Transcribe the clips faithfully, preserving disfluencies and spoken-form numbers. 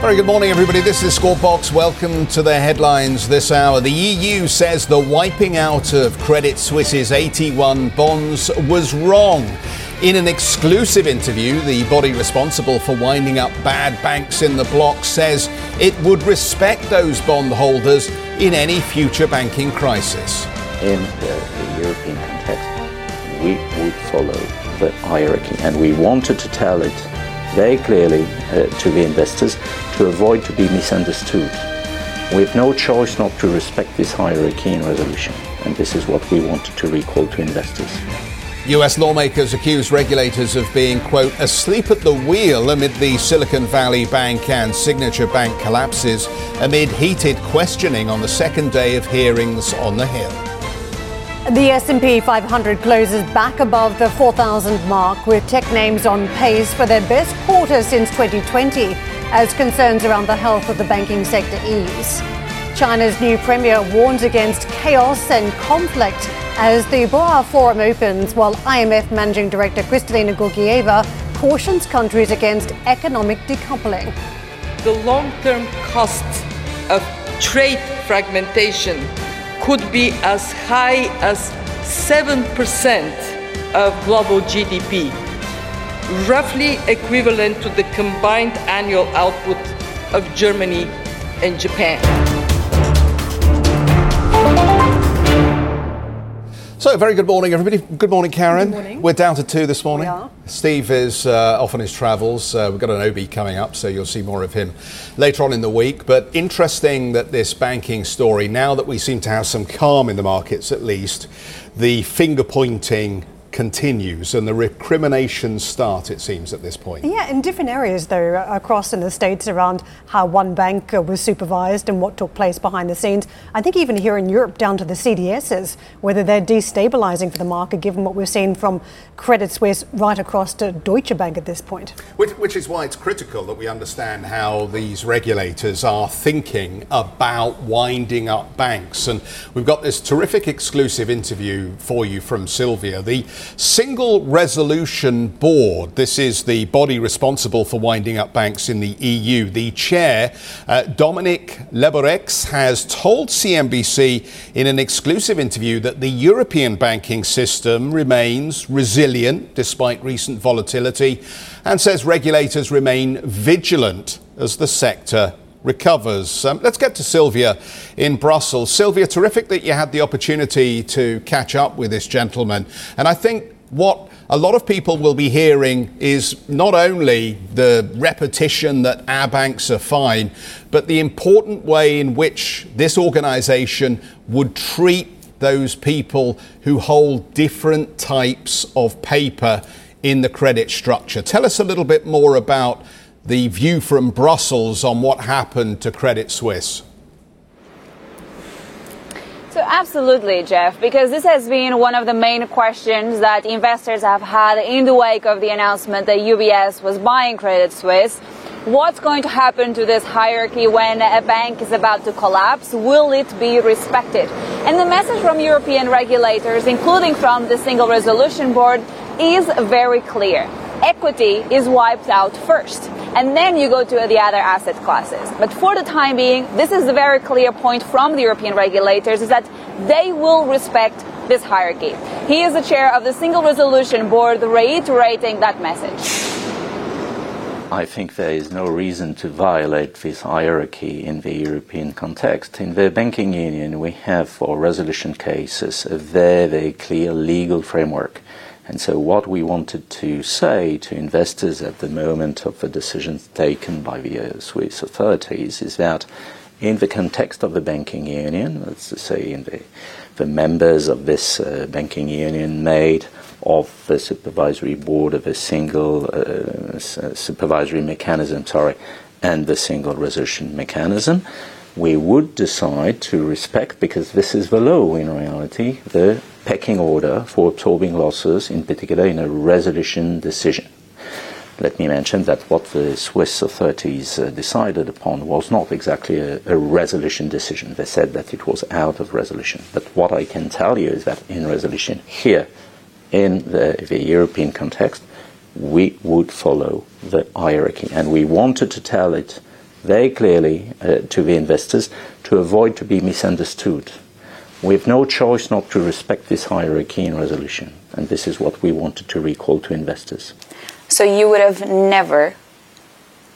Very good morning, everybody. This is Squawk Box. Welcome to the headlines this hour. The E U says the wiping out of Credit Suisse's A T one bonds was wrong. In an exclusive interview, the body responsible for winding up bad banks in the bloc says it would respect those bondholders in any future banking crisis. In the, the European context, we would follow the hierarchy, and we wanted to tell it very clearly uh, to the investors to avoid to be misunderstood. We have no choice not to respect this hierarchy in resolution, and this is what we wanted to recall to investors. U S lawmakers accuse regulators of being, quote, asleep at the wheel amid the Silicon Valley Bank and Signature Bank collapses, amid heated questioning on the second day of hearings on the Hill. The S and P five hundred closes back above the four thousand mark, with tech names on pace for their best quarter since twenty twenty, as concerns around the health of the banking sector ease. China's new premier warns against chaos and conflict as the Boao Forum opens, while I M F Managing Director Kristalina Georgieva cautions countries against economic decoupling. The long-term cost of trade fragmentation could be as high as seven percent of global G D P, roughly equivalent to the combined annual output of Germany and Japan. So, very good morning, everybody. Good morning, Karen. Good morning. We're down to two this morning. We are. Steve is uh, off on his travels. Uh, we've got an O B coming up, so you'll see more of him later on in the week. But interesting that this banking story, now that we seem to have some calm in the markets at least, the finger-pointing continues and the recriminations start, it seems, at this point. Yeah, in different areas, though, across in the States around how one bank was supervised and what took place behind the scenes. I think even here in Europe, down to the C D Ss, whether they're destabilising for the market, given what we've seen from Credit Suisse right across to Deutsche Bank at this point. Which, which is why it's critical that we understand how these regulators are thinking about winding up banks. And we've got this terrific exclusive interview for you from Sylvia. The Single Resolution Board. This is the body responsible for winding up banks in the E U. The chair, uh, Dominique Laboureix, has told C N B C in an exclusive interview that the European banking system remains resilient despite recent volatility, and says regulators remain vigilant as the sector recovers. Um, let's get to Sylvia in Brussels. Sylvia, terrific that you had the opportunity to catch up with this gentleman. And I think what a lot of people will be hearing is not only the repetition that our banks are fine, but the important way in which this organisation would treat those people who hold different types of paper in the credit structure. Tell us a little bit more about the view from Brussels on what happened to Credit Suisse. So absolutely, Jeff, because this has been one of the main questions that investors have had in the wake of the announcement that U B S was buying Credit Suisse. What's going to happen to this hierarchy when a bank is about to collapse? Will it be respected? And the message from European regulators, including from the Single Resolution Board, is very clear. Equity is wiped out first, and then you go to the other asset classes. But for the time being, this is a very clear point from the European regulators, is that they will respect this hierarchy. He is the chair of the Single Resolution Board, reiterating that message. I think there is no reason to violate this hierarchy in the European context. In the banking union, we have, for resolution cases, a very, very clear legal framework. And so what we wanted to say to investors at the moment of the decisions taken by the Swiss authorities is that in the context of the banking union, that's to say in the, the members of this uh, banking union made of the supervisory board of a single uh, supervisory mechanism, sorry, and the single resolution mechanism, we would decide to respect, because this is the law in reality, the pecking order for absorbing losses, in particular in a resolution decision. Let me mention that what the Swiss authorities uh, decided upon was not exactly a, a resolution decision. They said that it was out of resolution. But what I can tell you is that in resolution here, in the, the European context, we would follow the hierarchy. And we wanted to tell it very clearly uh, to the investors to avoid to be misunderstood. We have no choice not to respect this hierarchy in resolution. And this is what we wanted to recall to investors. So you would have never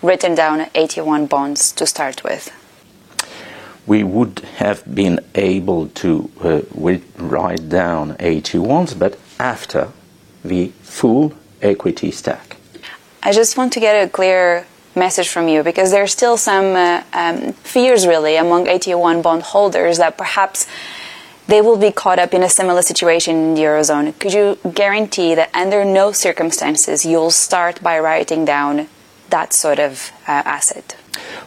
written down A T one bonds to start with? We would have been able to uh, write down A T ones, but after the full equity stack. I just want to get a clear message from you, because there's still some uh, um, fears really among A T one bond holders that perhaps they will be caught up in a similar situation in the Eurozone. Could you guarantee that under no circumstances you'll start by writing down that sort of uh, asset?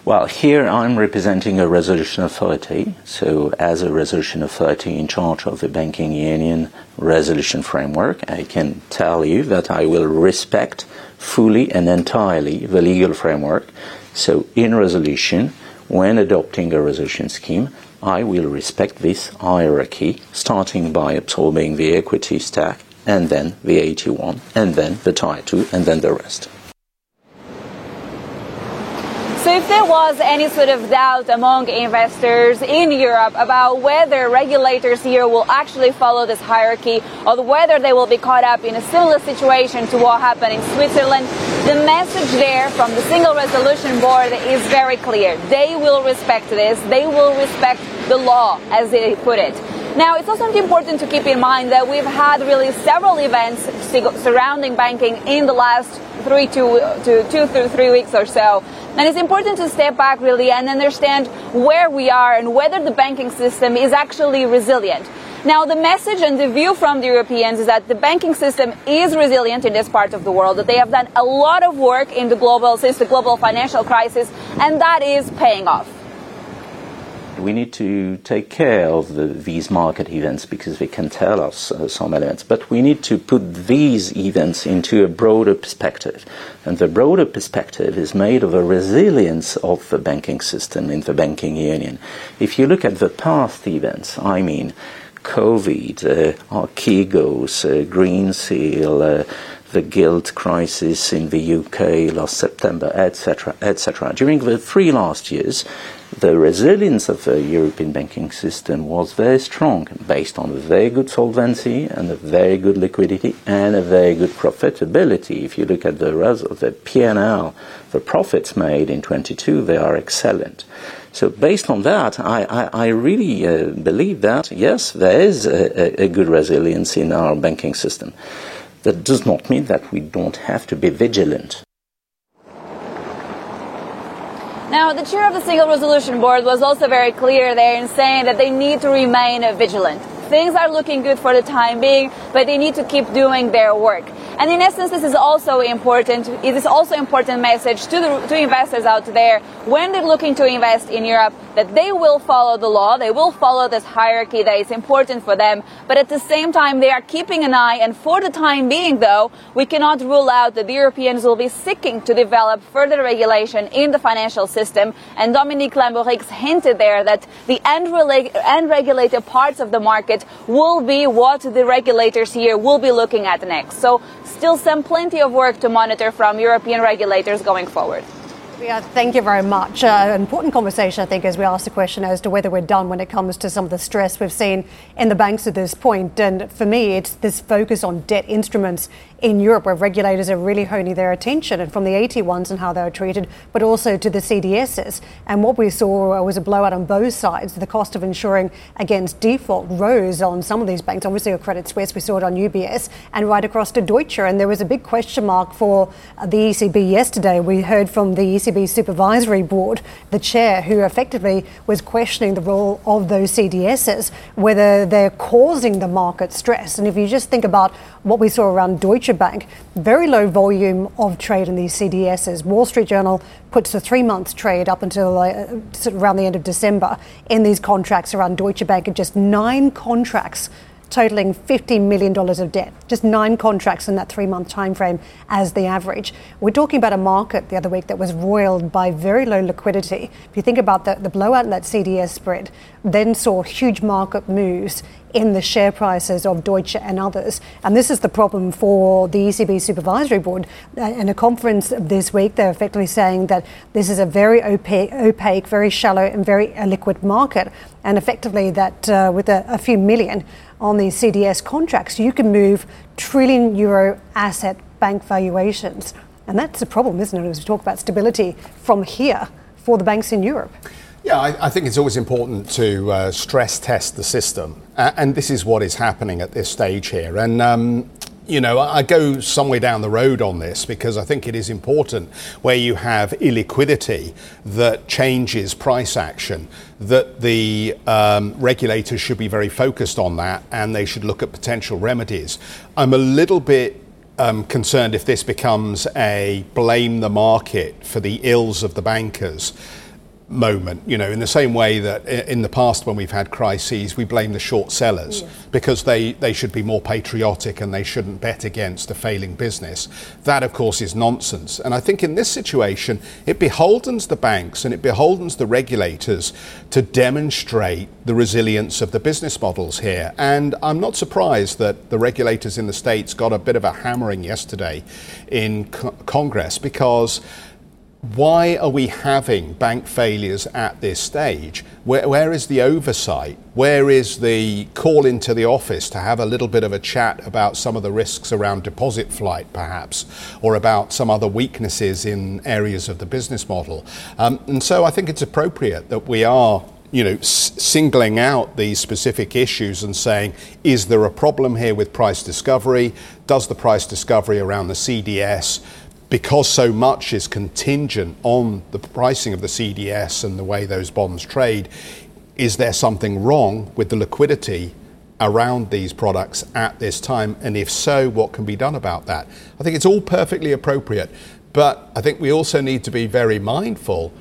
Well, here I'm representing a resolution authority. So as a resolution authority in charge of the Banking Union resolution framework, I can tell you that I will respect fully and entirely the legal framework. So in resolution, when adopting a resolution scheme, I will respect this hierarchy, starting by absorbing the equity stack, and then the A T one, and then the Tier two, and then the rest. So if there was any sort of doubt among investors in Europe about whether regulators here will actually follow this hierarchy or whether they will be caught up in a similar situation to what happened in Switzerland, the message there from the Single Resolution Board is very clear. They will respect this. They will respect the law, as they put it. Now, it's also important to keep in mind that we've had really several events surrounding banking in the last three to, to two through three weeks or so. And it's important to step back really and understand where we are and whether the banking system is actually resilient. Now, the message and the view from the Europeans is that the banking system is resilient in this part of the world, that they have done a lot of work in the global, since the global financial crisis, and that is paying off. We need to take care of the, these market events because they can tell us uh, some elements. But we need to put these events into a broader perspective. And the broader perspective is made of a resilience of the banking system in the banking union. If you look at the past events, I mean COVID, uh, Archegos, uh, Greensill, uh, the gilt crisis in the U K last September, et cetera, et cetera. During the three last years, the resilience of the European banking system was very strong, based on a very good solvency and a very good liquidity and a very good profitability. If you look at the res- the P and L, the profits made in twenty-two, they are excellent. So based on that, I, I, I really uh, believe that, yes, there is a, a, a good resilience in our banking system. That does not mean that we don't have to be vigilant. Now, the chair of the Single Resolution Board was also very clear there in saying that they need to remain vigilant. Things are looking good for the time being, but they need to keep doing their work. And in essence, this is also important. It is also an important message to the, to investors out there when they're looking to invest in Europe, that they will follow the law, they will follow this hierarchy that is important for them. But at the same time, they are keeping an eye. And for the time being, though, we cannot rule out that the Europeans will be seeking to develop further regulation in the financial system. And Dominique Laboureix hinted there that the unregulated parts of the market will be what the regulators here will be looking at next. So still some plenty of work to monitor from European regulators going forward. Yeah, thank you very much. Uh, an important conversation, I think, as we ask the question as to whether we're done when it comes to some of the stress we've seen in the banks at this point. And for me, it's this focus on debt instruments in Europe, where regulators are really honing their attention, and from the A T ones and how they are treated, but also to the C D Ss. And what we saw was a blowout on both sides. The cost of insuring against default rose on some of these banks. Obviously, on Credit Suisse, we saw it on U B S, and right across to Deutsche. And there was a big question mark for the E C B yesterday. We heard from the E C B Supervisory Board, the chair, who effectively was questioning the role of those C D Ss, whether they're causing the market stress. And if you just think about what we saw around Deutsche Bank, very low volume of trade in these C D Ss. Wall Street Journal puts the three-month trade up until uh, sort of around the end of December in these contracts around Deutsche Bank, and just nine contracts totaling fifty million dollars of debt, just nine contracts in that three-month time frame as the average. We're talking about a market the other week that was roiled by very low liquidity. If you think about the, the blowout in that C D S spread, then saw huge market moves in the share prices of Deutsche and others. And this is the problem for the E C B Supervisory Board. In a conference this week, they're effectively saying that this is a very opaque, opaque very shallow and very illiquid market. And effectively that uh, with a, a few million on these C D S contracts, you can move trillion euro asset bank valuations. And that's a problem, isn't it, as we talk about stability from here for the banks in Europe? Yeah, I, I think it's always important to uh, stress test the system. Uh, and this is what is happening at this stage here. And, um, you know, I, I go somewhere down the road on this because I think it is important where you have illiquidity that changes price action, that the um, regulators should be very focused on that and they should look at potential remedies. I'm a little bit I'm concerned if this becomes a blame the market for the ills of the bankers moment, you know, in the same way that in the past when we've had crises, we blame the short sellers yes. because they, they should be more patriotic and they shouldn't bet against a failing business. That, of course, is nonsense. And I think in this situation, it beholdens the banks and it beholdens the regulators to demonstrate the resilience of the business models here. And I'm not surprised that the regulators in the States got a bit of a hammering yesterday in co- Congress because why are we having bank failures at this stage? Where, where is the oversight? Where is the call into the office to have a little bit of a chat about some of the risks around deposit flight, perhaps, or about some other weaknesses in areas of the business model? Um, and so I think it's appropriate that we are, you know, s- singling out these specific issues and saying, is there a problem here with price discovery? Does the price discovery around the C D S, because so much is contingent on the pricing of the C D S and the way those bonds trade, is there something wrong with the liquidity around these products at this time? And if so, what can be done about that? I think it's all perfectly appropriate, but I think we also need to be very mindful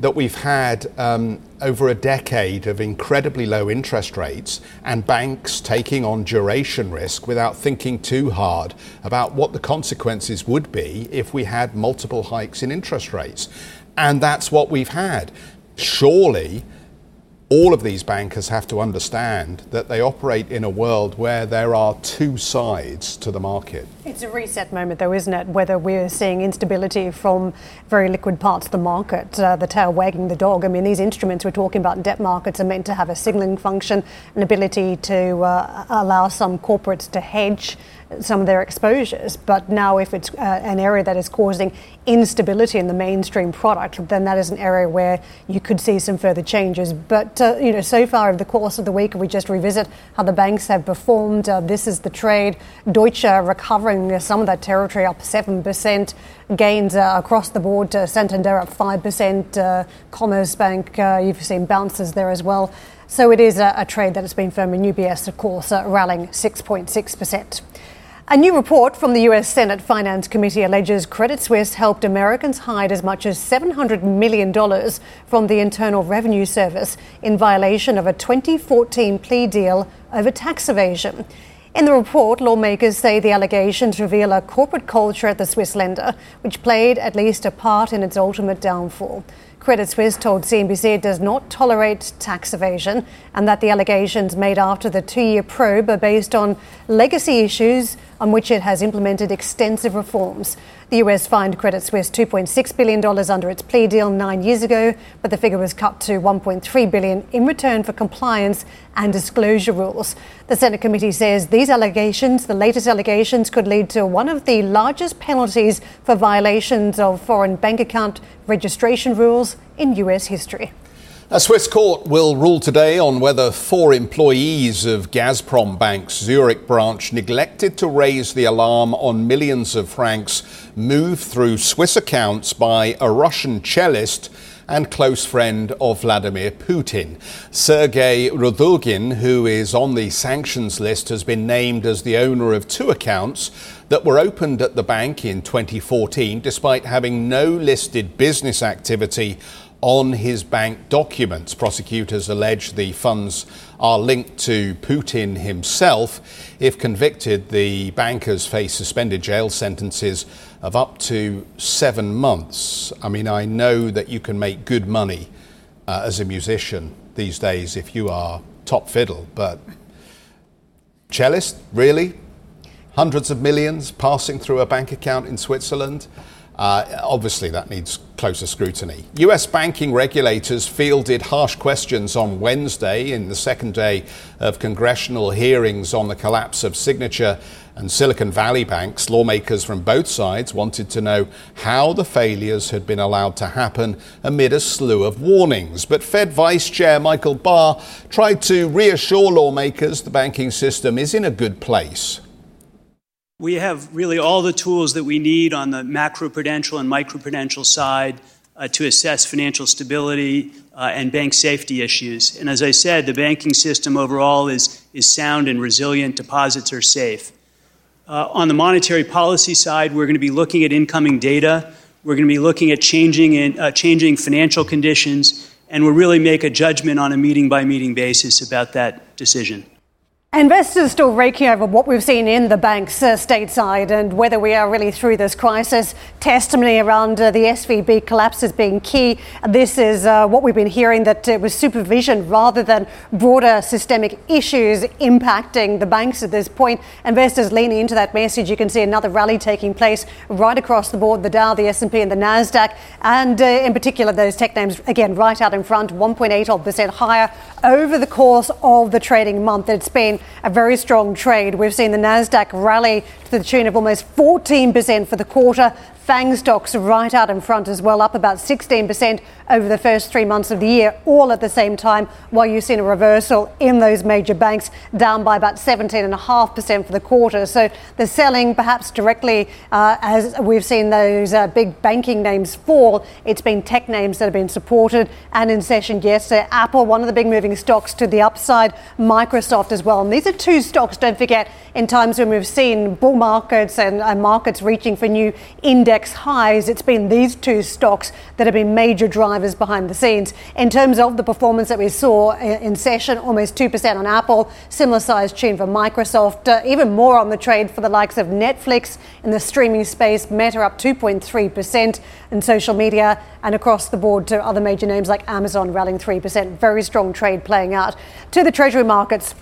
that we've had um, over a decade of incredibly low interest rates and banks taking on duration risk without thinking too hard about what the consequences would be if we had multiple hikes in interest rates. And that's what we've had. Surely, all of these bankers have to understand that they operate in a world where there are two sides to the market. It's a reset moment though, isn't it? Whether we're seeing instability from very liquid parts of the market, uh, the tail wagging the dog. I mean, these instruments we're talking about in debt markets are meant to have a signaling function, an ability to uh, allow some corporates to hedge some of their exposures. But now if it's uh, an area that is causing instability in the mainstream product, then that is an area where you could see some further changes. But, uh, you know, so far over the course of the week, we just revisit how the banks have performed. Uh, this is the trade. Deutsche recovering some of that territory, up seven percent. Gains uh, across the board. Uh, Santander up five percent. Uh, Commerzbank, uh, you've seen bounces there as well. So it is a, a trade that has been firm, in U B S, of course, uh, rallying six point six percent. A new report from the U S Senate Finance Committee alleges Credit Suisse helped Americans hide as much as seven hundred million dollars from the Internal Revenue Service in violation of a twenty fourteen plea deal over tax evasion. In the report, lawmakers say the allegations reveal a corporate culture at the Swiss lender, which played at least a part in its ultimate downfall. Credit Suisse told C N B C it does not tolerate tax evasion and that the allegations made after the two-year probe are based on legacy issues on which it has implemented extensive reforms. The U S fined Credit Suisse two point six billion dollars under its plea deal nine years ago, but the figure was cut to one point three billion dollars in return for compliance and disclosure rules. The Senate committee says these allegations, the latest allegations, could lead to one of the largest penalties for violations of foreign bank account registration rules in U S history. A Swiss court will rule today on whether four employees of Gazprom Bank's Zurich branch neglected to raise the alarm on millions of francs moved through Swiss accounts by a Russian cellist and close friend of Vladimir Putin. Sergei Rudgin, who is on the sanctions list, has been named as the owner of two accounts that were opened at the bank in twenty fourteen, despite having no listed business activity on his bank documents. Prosecutors allege the funds are linked to Putin himself. If convicted, the bankers face suspended jail sentences of up to seven months. I mean, I know that you can make good money uh, as a musician these days if you are top fiddle, but cellist, really? Hundreds of millions passing through a bank account in Switzerland? Uh, obviously, that needs closer scrutiny. U S banking regulators fielded harsh questions on Wednesday in the second day of congressional hearings on the collapse of Signature and Silicon Valley banks. Lawmakers from both sides wanted to know how the failures had been allowed to happen amid a slew of warnings. But Fed Vice Chair Michael Barr tried to reassure lawmakers the banking system is in a good place. We have really all the tools that we need on the macroprudential and microprudential side uh, to assess financial stability uh, and bank safety issues. And as I said, the banking system overall is, is sound and resilient. Deposits are safe. Uh, on the monetary policy side, we're going to be looking at incoming data. We're going to be looking at changing, in, uh, changing financial conditions, and we'll really make a judgment on a meeting-by-meeting basis about that decision. Investors still raking over what we've seen in the banks uh, stateside and whether we are really through this crisis. Testimony around uh, the S V B collapse has been key. This is uh, what we've been hearing, that it was supervision rather than broader systemic issues impacting the banks at this point. Investors leaning into that message. You can see another rally taking place right across the board, the Dow, the S and P and the Nasdaq. And uh, in particular, those tech names, again, right out in front, one point eight percent higher over the course of the trading month. It's been a very strong trade. We've seen the Nasdaq rally to the tune of almost fourteen percent for the quarter. Fang stocks right out in front as well, up about sixteen percent over the first three months of the year, all at the same time, while you've seen a reversal in those major banks down by about seventeen point five percent for the quarter. So the selling, perhaps directly uh, as we've seen those uh, big banking names fall, it's been tech names that have been supported. And in session yesterday, Apple, one of the big moving stocks to the upside, Microsoft as well. And these are two stocks, don't forget, in times when we've seen bull markets and uh, markets reaching for new index highs, it's been these two stocks that have been major drivers behind the scenes. In terms of the performance that we saw in session, almost two percent on Apple, similar sized tune for Microsoft, uh, even more on the trade for the likes of Netflix in the streaming space, Meta up two point three percent in social media, and across the board to other major names like Amazon rallying three percent. Very strong trade playing out. To the Treasury markets,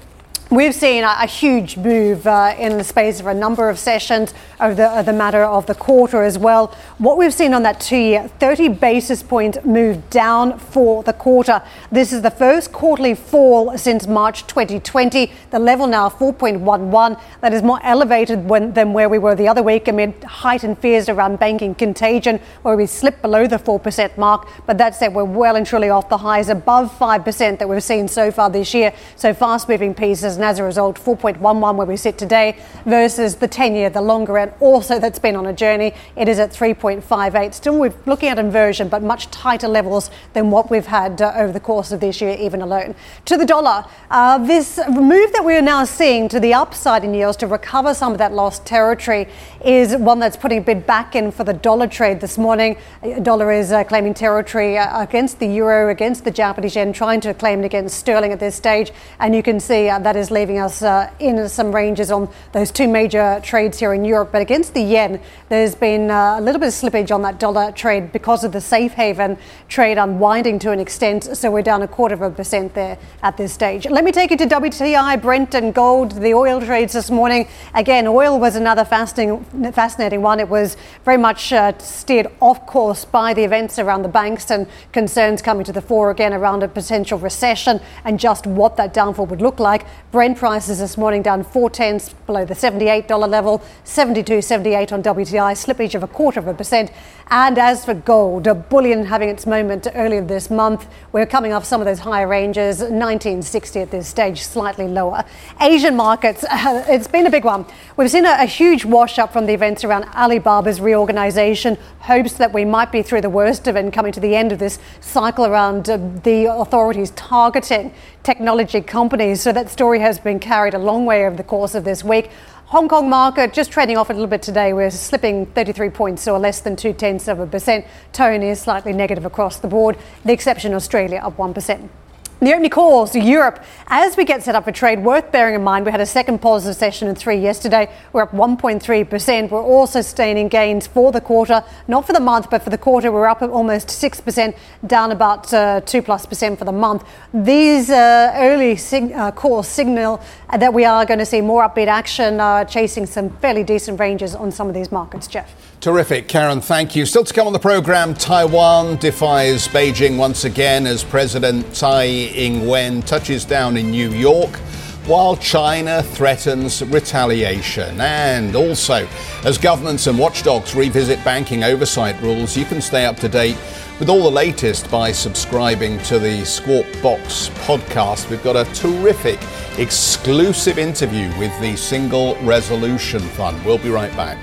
we've seen a, a huge move uh, in the space of a number of sessions over the, uh, the matter of the quarter as well. What we've seen on that two-year, thirty basis point move down for the quarter. This is the first quarterly fall since March twenty twenty. The level now four point one one. That is more elevated when, than where we were the other week amid heightened fears around banking contagion, where we slipped below the four percent mark. But that said, we're well and truly off the highs above five percent that we've seen so far this year. So fast-moving pieces. And as a result, four point one one where we sit today versus the ten-year, the longer end, also that's been on a journey. It is at three point five eight. Still, we're looking at inversion, but much tighter levels than what we've had uh, over the course of this year, even alone. To the dollar, uh, this move that we are now seeing to the upside in yields to recover some of that lost territory is one that's putting a bid back in for the dollar trade this morning. The dollar is uh, claiming territory uh, against the euro, against the Japanese yen, trying to claim it against sterling at this stage. And you can see uh, that is leaving us uh, in some ranges on those two major trades here in Europe. But against the yen, there's been uh, a little bit of slippage on that dollar trade because of the safe haven trade unwinding to an extent. So we're down a quarter of a percent there at this stage. Let me take you to W T I, Brent and gold, the oil trades this morning. Again, oil was another fascinating one. It was very much uh, steered off course by the events around the banks and concerns coming to the fore again around a potential recession and just what that downfall would look like. Brent prices this morning down four tenths below the seventy-eight dollar level, seventy-two seventy-eight on W T I, slippage of a quarter of a percent. And as for gold, a bullion having its moment earlier this month. We're coming off some of those higher ranges, nineteen sixty at this stage, slightly lower. Asian markets, uh, it's been a big one. We've seen a, a huge wash up from the events around Alibaba's reorganization, hopes that we might be through the worst of it and coming to the end of this cycle around uh, the authorities targeting technology companies. So that story has been carried a long way over the course of this week. Hong Kong market just trading off a little bit today. We're slipping thirty-three points or less than two tenths of a percent. Tone is slightly negative across the board. The exception, Australia up one percent. The opening calls to Europe as we get set up for trade. Worth bearing in mind, we had a second positive session in three yesterday. We're up one point three percent. We're also sustaining gains for the quarter, not for the month, but for the quarter. We're up almost six percent, down about uh, two plus percent for the month. These uh, early sig- uh, calls signal that we are going to see more upbeat action, uh, chasing some fairly decent ranges on some of these markets, Jeff. Terrific, Karen, thank you. Still to come on the programme, Taiwan defies Beijing once again as President Tsai Ing-wen touches down in New York, while China threatens retaliation. And also, as governments and watchdogs revisit banking oversight rules, you can stay up to date with all the latest by subscribing to the Squawk Box podcast. We've got a terrific exclusive interview with the Single Resolution Fund. We'll be right back.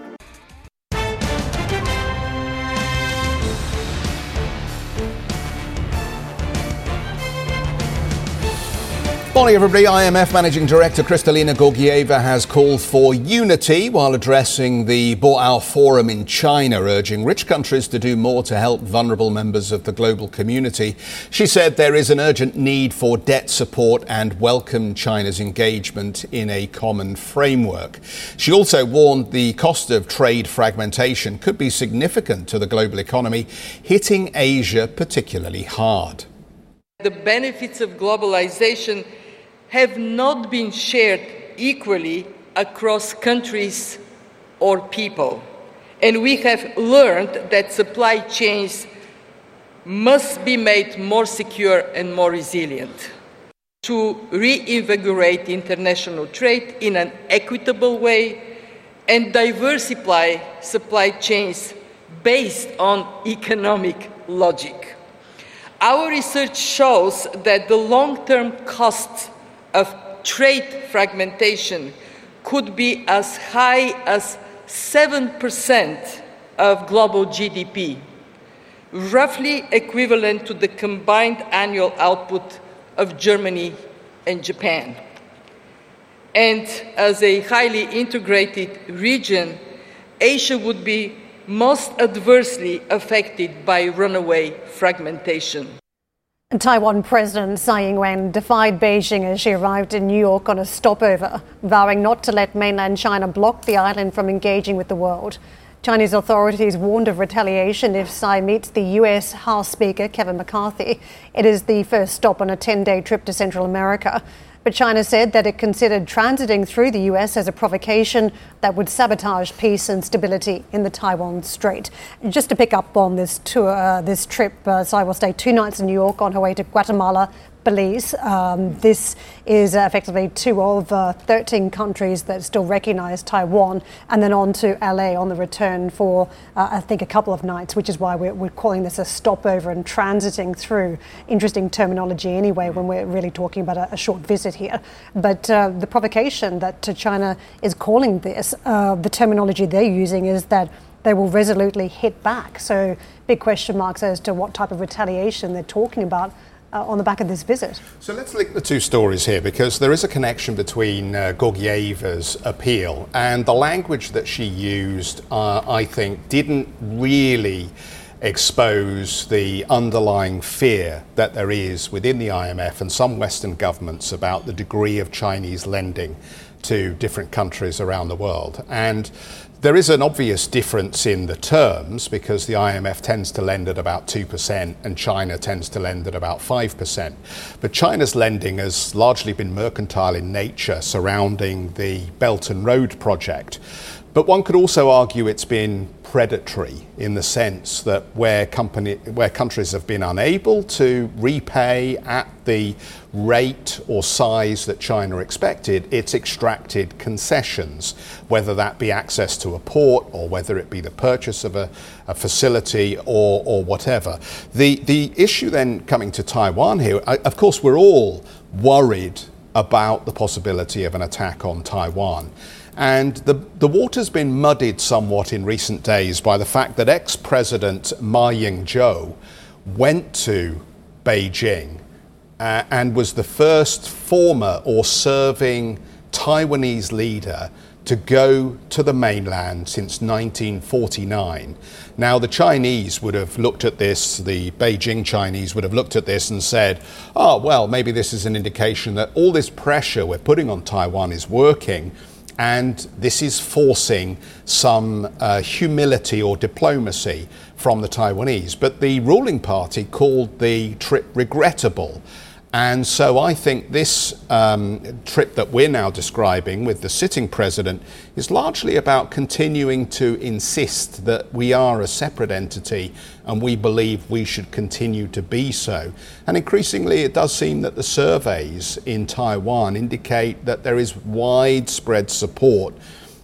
Morning, everybody. I M F Managing Director Kristalina Georgieva has called for unity while addressing the Boao Forum in China, urging rich countries to do more to help vulnerable members of the global community. She said there is an urgent need for debt support and welcomed China's engagement in a common framework. She also warned the cost of trade fragmentation could be significant to the global economy, hitting Asia particularly hard. The benefits of globalization have not been shared equally across countries or people. And we have learned that supply chains must be made more secure and more resilient. To reinvigorate international trade in an equitable way and diversify supply chains based on economic logic. Our research shows that the long-term costs of trade fragmentation could be as high as seven percent of global G D P, roughly equivalent to the combined annual output of Germany and Japan. And as a highly integrated region, Asia would be most adversely affected by runaway fragmentation. Taiwan President Tsai Ing-wen defied Beijing as she arrived in New York on a stopover, vowing not to let mainland China block the island from engaging with the world. Chinese authorities warned of retaliation if Tsai meets the U S House Speaker Kevin McCarthy. It is the first stop on a ten-day trip to Central America. But China said that it considered transiting through the U S as a provocation that would sabotage peace and stability in the Taiwan Strait. Just to pick up on this tour, uh, this trip, uh, Tsai will stay two nights in New York on her way to Guatemala, Belize. Um, this is uh, effectively two of uh, thirteen countries that still recognise Taiwan, and then on to L A on the return for, uh, I think, a couple of nights, which is why we're, we're calling this a stopover and transiting through. Interesting terminology anyway, when we're really talking about a, a short visit here. But uh, the provocation that China is calling this, uh, the terminology they're using is that they will resolutely hit back. So big question marks as to what type of retaliation they're talking about Uh, on the back of this visit. So let's link the two stories here, because there is a connection between uh, Georgieva's appeal and the language that she used, uh, I think, didn't really expose the underlying fear that there is within the I M F and some Western governments about the degree of Chinese lending to different countries around the world. And there is an obvious difference in the terms, because the I M F tends to lend at about two percent and China tends to lend at about five percent. But China's lending has largely been mercantile in nature surrounding the Belt and Road project. But one could also argue it's been predatory in the sense that where company, where countries have been unable to repay at the rate or size that China expected, it's extracted concessions, whether that be access to a port or whether it be the purchase of a, a facility or, or whatever. The, the issue then coming to Taiwan here, of course, we're all worried about the possibility of an attack on Taiwan. And the, the water's been muddied somewhat in recent days by the fact that ex-president Ma Ying-jeou went to Beijing uh, and was the first former or serving Taiwanese leader to go to the mainland since nineteen forty-nine. Now, the Chinese would have looked at this, the Beijing Chinese would have looked at this and said, oh, well, maybe this is an indication that all this pressure we're putting on Taiwan is working. And this is forcing some uh, humility or diplomacy from the Taiwanese. But the ruling party called the trip regrettable. And so I think this um, trip that we're now describing with the sitting president is largely about continuing to insist that we are a separate entity and we believe we should continue to be so. And increasingly, it does seem that the surveys in Taiwan indicate that there is widespread support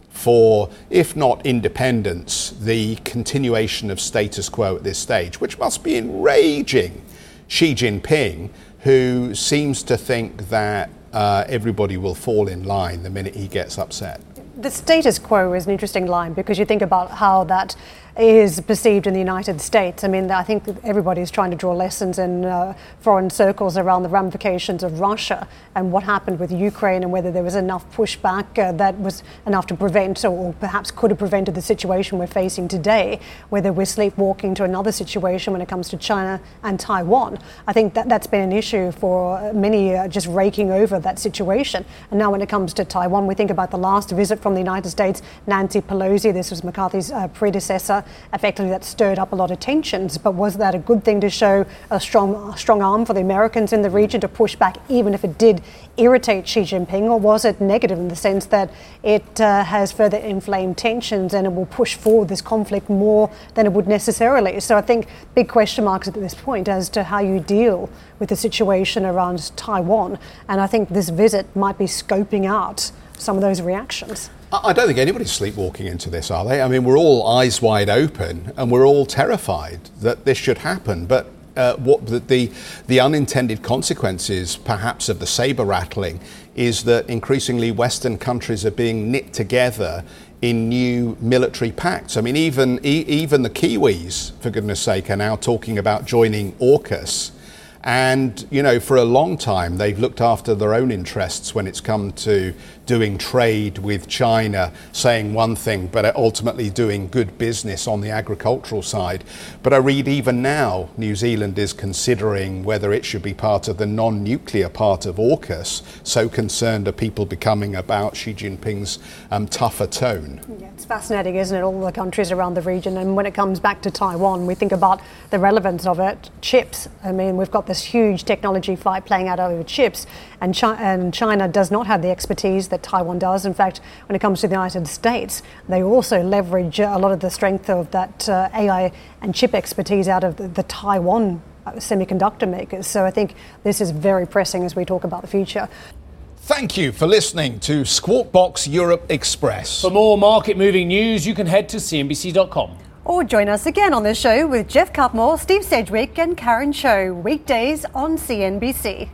for, if not independence, the continuation of status quo at this stage, which must be enraging Xi Jinping, who seems to think that uh, everybody will fall in line the minute he gets upset. The status quo is an interesting line because you think about how that is perceived in the United States. I mean, I think everybody is trying to draw lessons in uh, foreign circles around the ramifications of Russia and what happened with Ukraine and whether there was enough pushback uh, that was enough to prevent or perhaps could have prevented the situation we're facing today, whether we're sleepwalking to another situation when it comes to China and Taiwan. I think that that's been an issue for many uh, just raking over that situation. And now when it comes to Taiwan, we think about the last visit from the United States, Nancy Pelosi, this was McCarthy's uh, predecessor, effectively that stirred up a lot of tensions. But was that a good thing to show a strong strong arm for the Americans in the region to push back, even if it did irritate Xi Jinping? Or was it negative in the sense that it uh, has further inflamed tensions and it will push forward this conflict more than it would necessarily? So I think big question marks at this point as to how you deal with the situation around Taiwan. And I think this visit might be scoping out some of those reactions. I don't think anybody's sleepwalking into this, are they? I mean, we're all eyes wide open and we're all terrified that this should happen. But uh, what the, the the unintended consequences, perhaps, of the saber rattling is that increasingly Western countries are being knit together in new military pacts. I mean, even e- even the Kiwis, for goodness sake, are now talking about joining AUKUS. And, you know, for a long time, they've looked after their own interests when it's come to doing trade with China, saying one thing, but ultimately doing good business on the agricultural side. But I read even now, New Zealand is considering whether it should be part of the non-nuclear part of AUKUS. So concerned are people becoming about Xi Jinping's um, tougher tone. Yeah, it's fascinating, isn't it? All the countries around the region. And when it comes back to Taiwan, we think about the relevance of it. Chips. I mean, we've got this huge technology fight playing out over chips, and China, and China does not have the expertise that Taiwan does. In fact, when it comes to the United States, they also leverage a lot of the strength of that uh, A I and chip expertise out of the, the Taiwan semiconductor makers. So I think this is very pressing as we talk about the future. Thank you for listening to Squawk Box Europe Express. For more market-moving news, you can head to C N B C dot com. Or join us again on the show with Jeff Cutmore, Steve Sedgwick and Karen Cho, weekdays on C N B C.